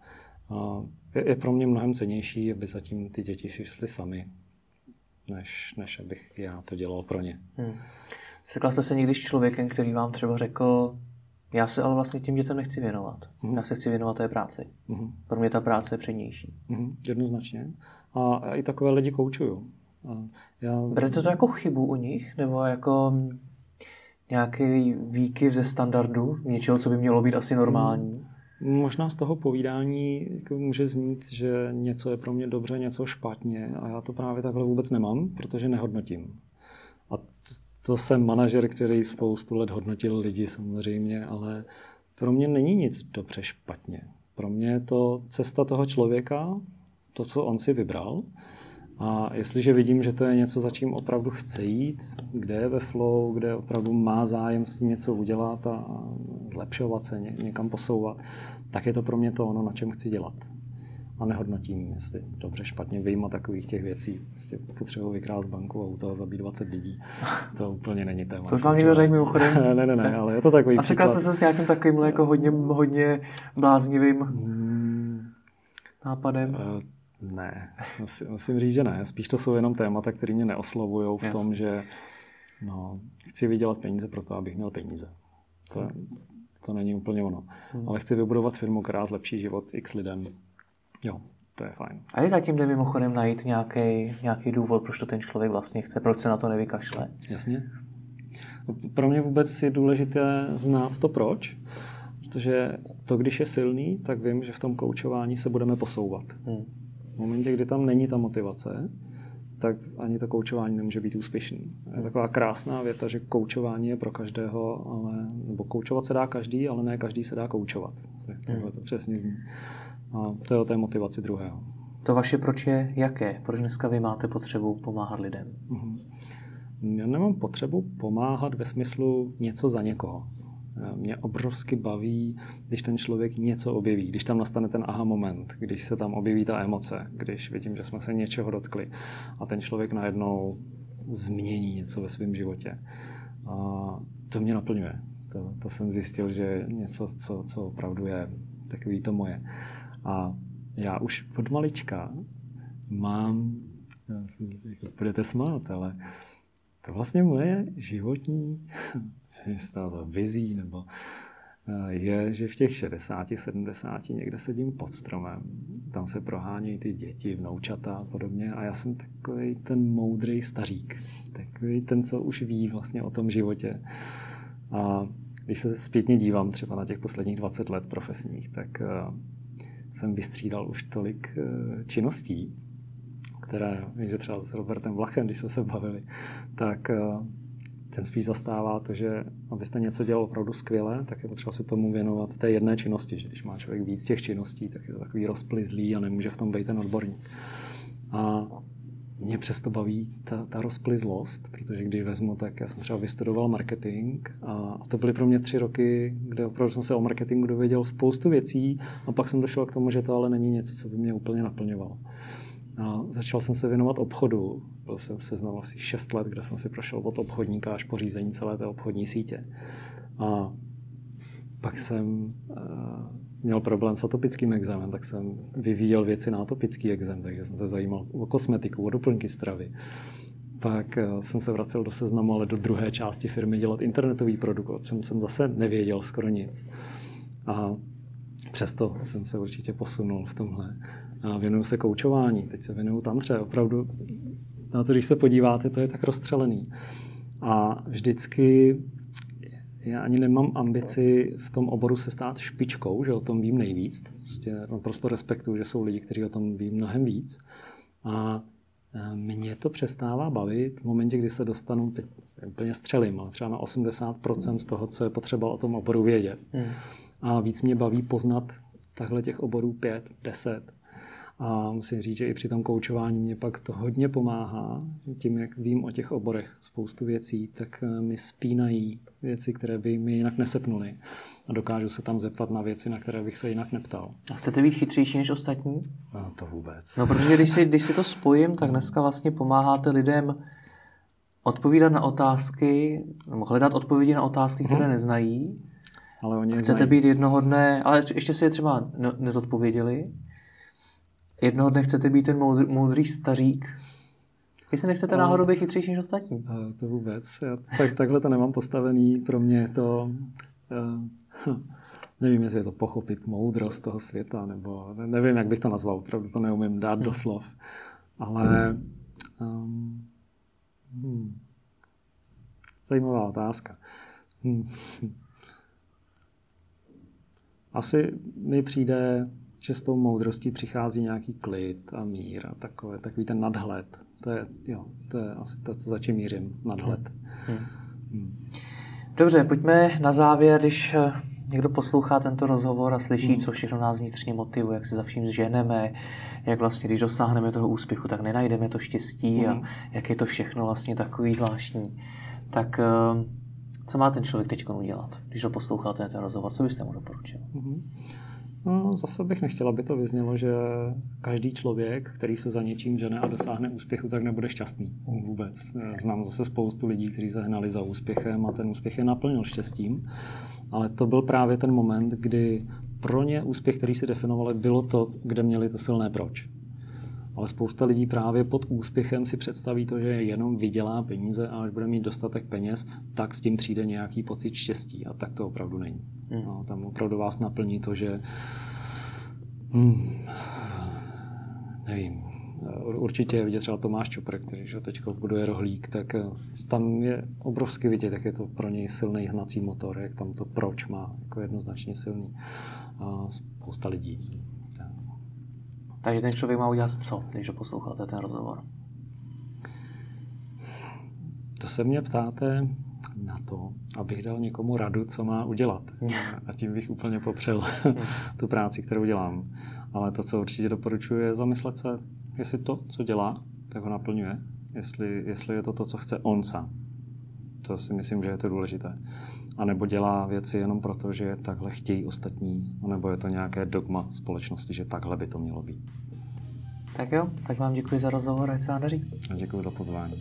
A je pro mě mnohem cennější, aby zatím ty děti si šly sami, než, než abych já to dělal pro ně. Hmm. Setkal jste se někdy s člověkem, který vám třeba řekl, já se ale vlastně tím dětem nechci věnovat. Mm. Já se chci věnovat té práci. Mm. Pro mě ta práce je přednější. Mm. Jednoznačně. A já i takové lidi koučuju. Já... Berete to jako chybu u nich? Nebo jako nějaký výkyv ze standardu? Něčeho, co by mělo být asi normální? Mm. Možná z toho povídání může znít, že něco je pro mě dobře, něco špatně. A já to právě takhle vůbec nemám, protože nehodnotím. A t- To jsem manažer, který spoustu let hodnotil lidi samozřejmě, ale pro mě není nic dobře špatně. Pro mě je to cesta toho člověka, to, co on si vybral. A jestliže vidím, že to je něco, za čím opravdu chce jít, kde je ve flow, kde opravdu má zájem s tím něco udělat a zlepšovat se, někam posouvat, tak je to pro mě to ono, na čem chci dělat. A nehodnotím, jestli dobře, špatně, vyjma takových těch věcí. Jestli potřebuji vykrást banku a u toho zabít dvacet lidí. To úplně není téma. To už vám někdo řekl mimochodem? ne, ne, ne, ne, ale je to takový. A setkal jste se s nějakým takovým jako hodně, hodně bláznivým hmm. nápadem? Uh, ne, musím, musím říct, že ne. Spíš to jsou jenom témata, které mě neoslovujou v yes. tom, že no, chci vydělat peníze proto, abych měl peníze. To, je, to není úplně ono. Hmm. Ale chci vybudovat firmu, která zlepší život x lidem. Jo, to je fajn. A je zatím jde mimochodem najít nějaký, nějaký důvod, proč to ten člověk vlastně chce, proč se na to nevykašle. Jasně. Pro mě vůbec je důležité znát to proč, protože to, když je silný, tak vím, že v tom koučování se budeme posouvat. Hmm. V momentě, kdy tam není ta motivace, tak ani to koučování nemůže být úspěšný. Je taková krásná věta, že koučování je pro každého, ale, nebo koučovat se dá každý, ale ne každý se dá koučovat. Tak tohle to přesně zní. A to je o té motivaci druhého. To vaše proč je jaké? Proč dneska vy máte potřebu pomáhat lidem? Uh-huh. Já nemám potřebu pomáhat ve smyslu něco za někoho. Mě obrovsky baví, když ten člověk něco objeví, když tam nastane ten aha moment, když se tam objeví ta emoce, když vidím, že jsme se něčeho dotkli a ten člověk najednou změní něco ve svém životě. A to mě naplňuje. To, to jsem zjistil, že je něco, co, co opravdu je takový to moje. A já už od malička mám, já si myslím, že budete smát, ale to vlastně moje životní vizí nebo je, že v těch šedesáti, sedmdesáti někde sedím pod stromem. Tam se prohánějí ty děti, vnoučata a podobně. A já jsem takový ten moudrý stařík. Takový ten, co už ví vlastně o tom životě. A když se zpětně dívám třeba na těch posledních dvacet let profesních, tak jsem vystřídal už tolik činností, které, že třeba s Robertem Vlachem, když jsme se bavili, tak ten spíš zastává to, že abyste něco dělal opravdu skvěle, tak je potřeba se tomu věnovat té jedné činnosti, že když má člověk víc těch činností, tak je to takový rozplyzlý a nemůže v tom být ten odborník. A mě přesto baví ta, ta rozplyzlost, protože když vezmu, tak já jsem třeba vystudoval marketing a to byly pro mě tři roky, kde opravdu jsem se o marketingu dověděl spoustu věcí a pak jsem došel k tomu, že to ale není něco, co by mě úplně naplňovalo. A začal jsem se věnovat obchodu. Byl jsem seznam asi šest let, kde jsem si prošel od obchodníka až po řízení celé té obchodní sítě. A pak jsem e, měl problém s atopickým ekzémem, tak jsem vyvíjel věci na atopický ekzém, takže jsem se zajímal o kosmetiku, o doplňky stravy. Pak jsem se vracel do seznamu, ale do druhé části firmy dělat internetový produkt, o čem jsem zase nevěděl skoro nic. A přesto jsem se určitě posunul v tomhle. A věnuju se koučování, teď se věnuju tamtře. Opravdu, na to, když se podíváte, to je tak rozstřelený. A vždycky, já ani nemám ambici v tom oboru se stát špičkou, že o tom vím nejvíc. Prostě naprosto respektuju, že jsou lidi, kteří o tom ví mnohem víc. A mě to přestává bavit v momentě, kdy se dostanu, teď úplně střelím, ale třeba na osmdesát procent z toho, co je potřeba o tom oboru vědět. A víc mě baví poznat takhle těch oborů pět, deset. A musím říct, že i při tom koučování mě pak to hodně pomáhá. Tím, jak vím o těch oborech spoustu věcí, tak mi spínají věci, které by mi jinak nesepnuly. A dokážu se tam zeptat na věci, na které bych se jinak neptal. A chcete být chytřejší než ostatní? No, to vůbec. No, protože když si, když si to spojím, tak dneska vlastně pomáháte lidem odpovídat na otázky, nebo hledat odpovědi na otázky, které hmm. neznají. Ale oni chcete znají. Být jednoho dne, ale ještě si je třeba nezodpověděli. Jednoho dne chcete být ten moudr, moudrý stařík. Vy se nechcete no, náhodou být chytřejší než ostatní. To vůbec. Já tak, takhle to nemám postavený. Pro mě je to... Uh, nevím, jestli je to pochopit moudrost toho světa, nebo nevím, jak bych to nazval. Opravdu to neumím dát do slov. Ale... Um, hmm, zajímavá otázka. Hmm. Asi mi přijde... že s tou moudrostí přichází nějaký klid a mír a takové, takový ten nadhled. To je, jo, to je asi to, co za čím mířím, nadhled. Hmm. Hmm. Dobře, pojďme na závěr, když někdo poslouchá tento rozhovor a slyší, hmm. co všechno nás vnitřně motivuje, jak se za vším zženeme, jak vlastně, když dosáhneme toho úspěchu, tak nenajdeme to štěstí hmm. a jak je to všechno vlastně takový zvláštní. Tak co má ten člověk teď udělat, když ho posloucháte ten rozhovor? Co byste mu doporučil? Hmm. No, zase bych nechtěla, aby to vyznělo, že každý člověk, který se za něčím žene a dosáhne úspěchu, tak nebude šťastný vůbec. Znám zase spoustu lidí, kteří se hnali za úspěchem a ten úspěch je naplnil štěstím. Ale to byl právě ten moment, kdy pro ně úspěch, který si definovali, bylo to, kde měli to silné proč. Ale spousta lidí právě pod úspěchem si představí to, že jenom vydělá peníze a až bude mít dostatek peněz, tak s tím přijde nějaký pocit štěstí. A tak to opravdu není. No, tam opravdu vás naplní to, že hmm, nevím, určitě je vidět třeba Tomáš Čupr, který teďko buduje Rohlík, tak tam je obrovský vidět, jak je to pro něj silný hnací motor, jak tam to proč má jako jednoznačně silný. A spousta lidí. Tak. Takže ten člověk má udělat co, když posloucháte ten rozhovor? To se mě ptáte na to, abych dal někomu radu, co má udělat. A tím bych úplně popřel tu práci, kterou dělám. Ale to, co určitě doporučuji, je zamyslet se, jestli to, co dělá, tak ho naplňuje. Jestli, jestli je to to, co chce on sám. To si myslím, že je to důležité. A nebo dělá věci jenom proto, že takhle chtějí ostatní, nebo je to nějaké dogma společnosti, že takhle by to mělo být. Tak jo, tak vám děkuji za rozhovor, ať se vám daří. Děkuji za pozvání.